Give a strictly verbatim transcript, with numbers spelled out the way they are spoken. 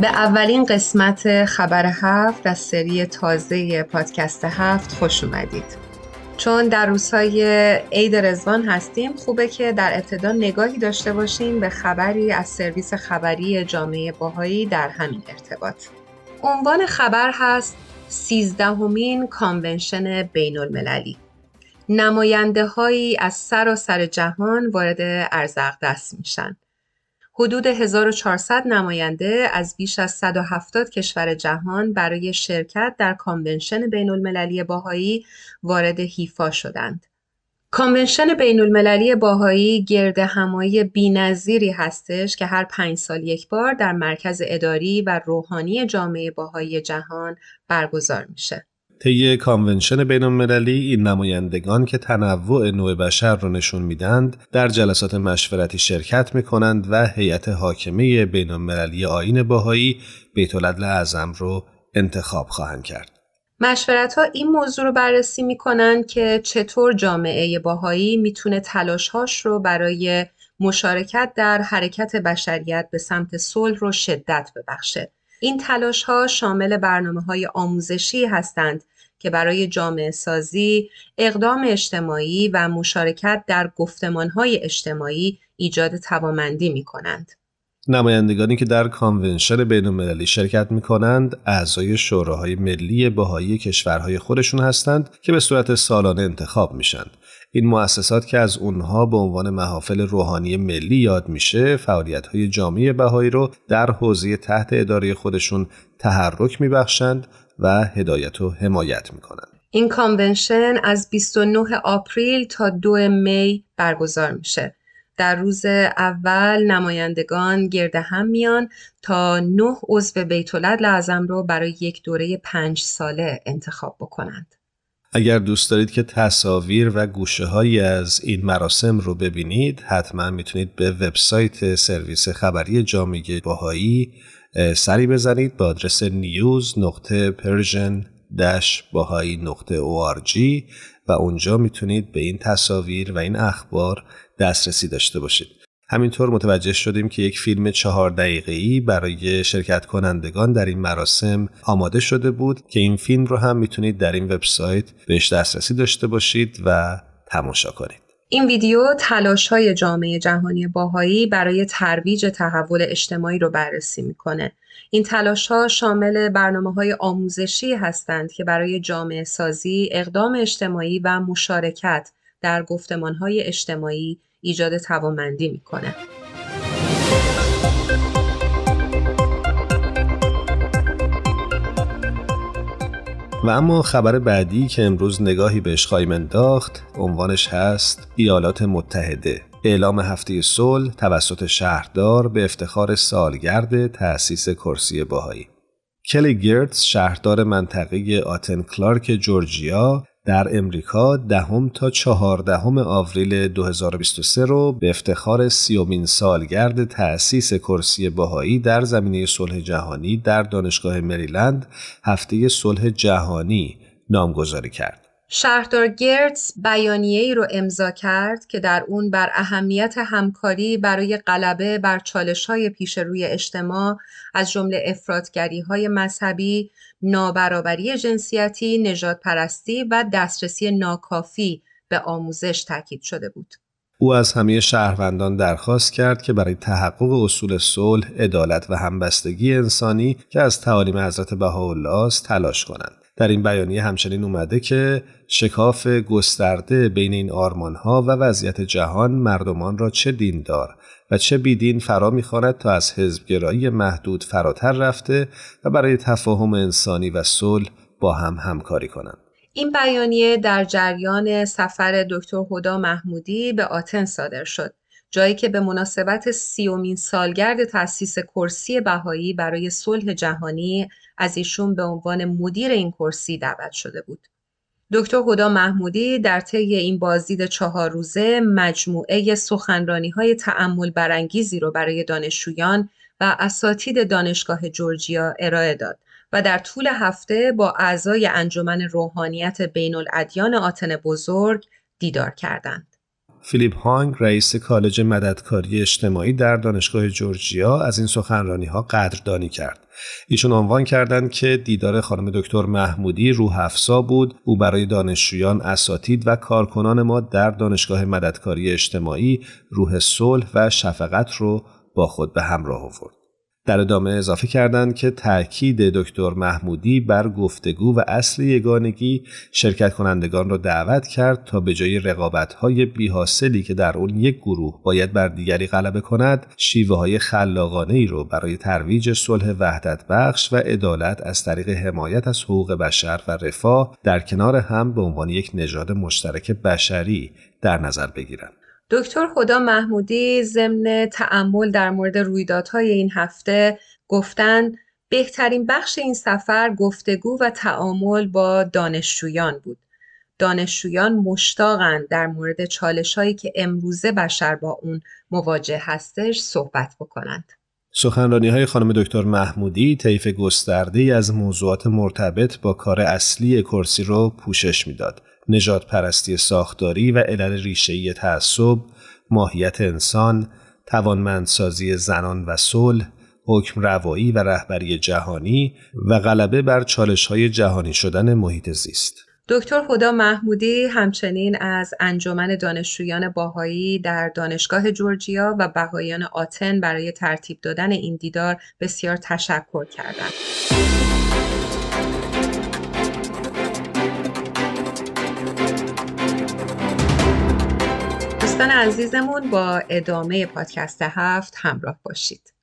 به اولین قسمت خبر هفت از سری تازه پادکست هفت خوش اومدید. چون در روزهای عید رضوان هستیم، خوبه که در ابتدا نگاهی داشته باشیم به خبری از سرویس خبری جامعه بهائی در همین ارتباط. عنوان خبر هست سیزدهمین کانونشن بین المللی. نماینده هایی از سراسر جهان وارد ارزغدست میشن. حدود هزار و چهارصد نماینده از بیش از صد و هفتاد کشور جهان برای شرکت در کانونشن بین المللی بهائی وارد حیفا شدند. کانونشن بین المللی بهائی گرد همایی بی‌نظیری هستش که هر پنج سال یک بار در مرکز اداری و روحانی جامعه بهائی جهان برگزار میشه. طی کانونشن بین المللی این نمایندگان که تنوع نوع بشر رو نشون میدند در جلسات مشورتی شرکت میکنند و هیئت حاکمه بین المللی آیین بهائی بیت العدل اعظم رو انتخاب خواهند کرد. مشورت‌ها این موضوع رو بررسی میکنند که چطور جامعه بهائی میتونه تلاش‌هاش رو برای مشارکت در حرکت بشریت به سمت صلح رو شدت ببخشه. این تلاش‌ها شامل برنامه‌های آموزشی هستند که برای جامعه سازی، اقدام اجتماعی و مشارکت در گفتمان‌های اجتماعی ایجاد توانمندی می‌کنند. نمایندگانی که در کانونشن بین‌المللی شرکت می‌کنند، اعضای شوراهای ملی بهائی کشورهای خودشون هستند که به صورت سالانه انتخاب میشند. این مؤسسات که از اونها به عنوان محافل روحانی ملی یاد میشه، فعالیت‌های جامعه بهائی رو در حوزه تحت اداره خودشون تحرک میبخشند و هدایت و حمایت میکنند. این کانونشن از بیست و نه آپریل تا دو می برگزار میشه. در روز اول نمایندگان گرد هم میان تا نه عضو بیت العدل اعظم رو برای یک دوره پنج ساله انتخاب بکنند. اگر دوست دارید که تصاویر و گوشه‌هایی از این مراسم رو ببینید، حتما میتونید به وبسایت سرویس خبری جامعه بهائی سری بزنید به آدرس نیوز دات پرژن دش بهائی دات او آر جی و اونجا میتونید به این تصاویر و این اخبار دسترسی داشته باشید. همینطور متوجه شدیم که یک فیلم چهار دقیقه‌ای برای شرکت کنندگان در این مراسم آماده شده بود که این فیلم رو هم میتونید در این وبسایت بهش دسترسی داشته باشید و تماشا کنید. این ویدیو تلاش‌های جامعه جهانی بهائی برای ترویج تحول اجتماعی رو بررسی میکنه. این تلاش‌ها شامل برنامه‌های آموزشی هستند که برای جامعه سازی، اقدام اجتماعی و مشارکت در گفتمان‌های اجتماعی ایجاد توانمندی میکنه. و اما خبر بعدی که امروز نگاهی بهش خواهیم انداخت، عنوانش هست ایالات متحده. اعلام هفته صلح توسط شهردار به افتخار سالگرد تأسیس کرسی بهائی. کلی گرتز شهردار منطقه آتن کلارک جورجیا در امریکا دهم تا چهاردهم آوریل دو هزار و بیست و سه رو به افتخار سیومین سالگرد تأسیس کرسی بهائی در زمینه صلح جهانی در دانشگاه مریلند هفته صلح جهانی نامگذاری کرد. شهردار گرتز بیانیه‌ای رو امضا کرد که در اون بر اهمیت همکاری برای غلبه بر چالش‌های پیش روی اجتماع از جمله افراط‌گری‌های مذهبی، نابرابری جنسیتی، نژادپرستی و دسترسی ناکافی به آموزش تاکید شده بود. او از همه شهروندان درخواست کرد که برای تحقق اصول صلح، عدالت و همبستگی انسانی که از تعالیم حضرت بهاءالله است تلاش کنند. در این بیانیه همچنین اومده که شکاف گسترده بین این آرمان‌ها و وضعیت جهان مردمان را چه دیندار و چه بیدین فرا می‌خواند تا از حزبگرایی محدود فراتر رفته و برای تفاهم انسانی و صلح با هم همکاری کنند. این بیانیه در جریان سفر دکتر هدی محمودی به آتن صادر شد، جایی که به مناسبت سیومین سالگرد تأسیس کرسی بهائی برای صلح جهانی از ایشون به عنوان مدیر این کرسی دعوت شده بود. دکتر هدی محمودی در طی این بازدید چهار روزه مجموعه سخنرانی‌های تأمل برانگیزی رو برای دانشجویان و اساتید دانشگاه جورجیا ارائه داد و در طول هفته با اعضای انجمن روحانیت بین الادیان آتن بزرگ دیدار کردند. فیلیپ هانگ رئیس کالج مددکاری اجتماعی در دانشگاه جورجیا از این سخنرانی‌ها قدردانی کرد. ایشون عنوان کردند که دیدار خانم دکتر محمودی روح‌افزا بود. او برای دانشجویان، اساتید و کارکنان ما در دانشگاه مددکاری اجتماعی روح صلح و شفقت رو با خود به همراه آورد. در ادامه اضافه کردند که تاکید دکتر محمودی بر گفتگو و اصل یگانگی شرکت کنندگان را دعوت کرد تا به جای رقابت‌های بی‌حاصلی که در آن یک گروه باید بر دیگری غلبه کند، شیوه‌های خلاقانه‌ای را برای ترویج صلح وحدت بخش و عدالت از طریق حمایت از حقوق بشر و رفاه در کنار هم به عنوان یک نژاد مشترک بشری در نظر بگیرند. دکتر خدا محمودی ضمن تأمل در مورد رویدادهای این هفته گفتند بهترین بخش این سفر گفتگو و تعامل با دانشجویان بود. دانشجویان مشتاقند در مورد چالش‌هایی که امروزه بشر با اون مواجه هستش صحبت بکنند. سخنرانی‌های خانم دکتر محمودی طیف گسترده‌ای از موضوعات مرتبط با کار اصلی کرسی رو پوشش می‌داد. نجات پرستی ساختاری و علل ریشه‌ای تعصب، ماهیت انسان، توانمندسازی زنان و صلح، حکم روایی و رهبری جهانی و غلبه بر چالش‌های جهانی شدن محیط زیست. دکتر خدا محمودی همچنین از انجمن دانشجویان بهائی در دانشگاه جورجیا و بهائیان آتن برای ترتیب دادن این دیدار بسیار تشکر کردند. دوستان عزیزمون با ادامه پادکست هفت همراه باشید.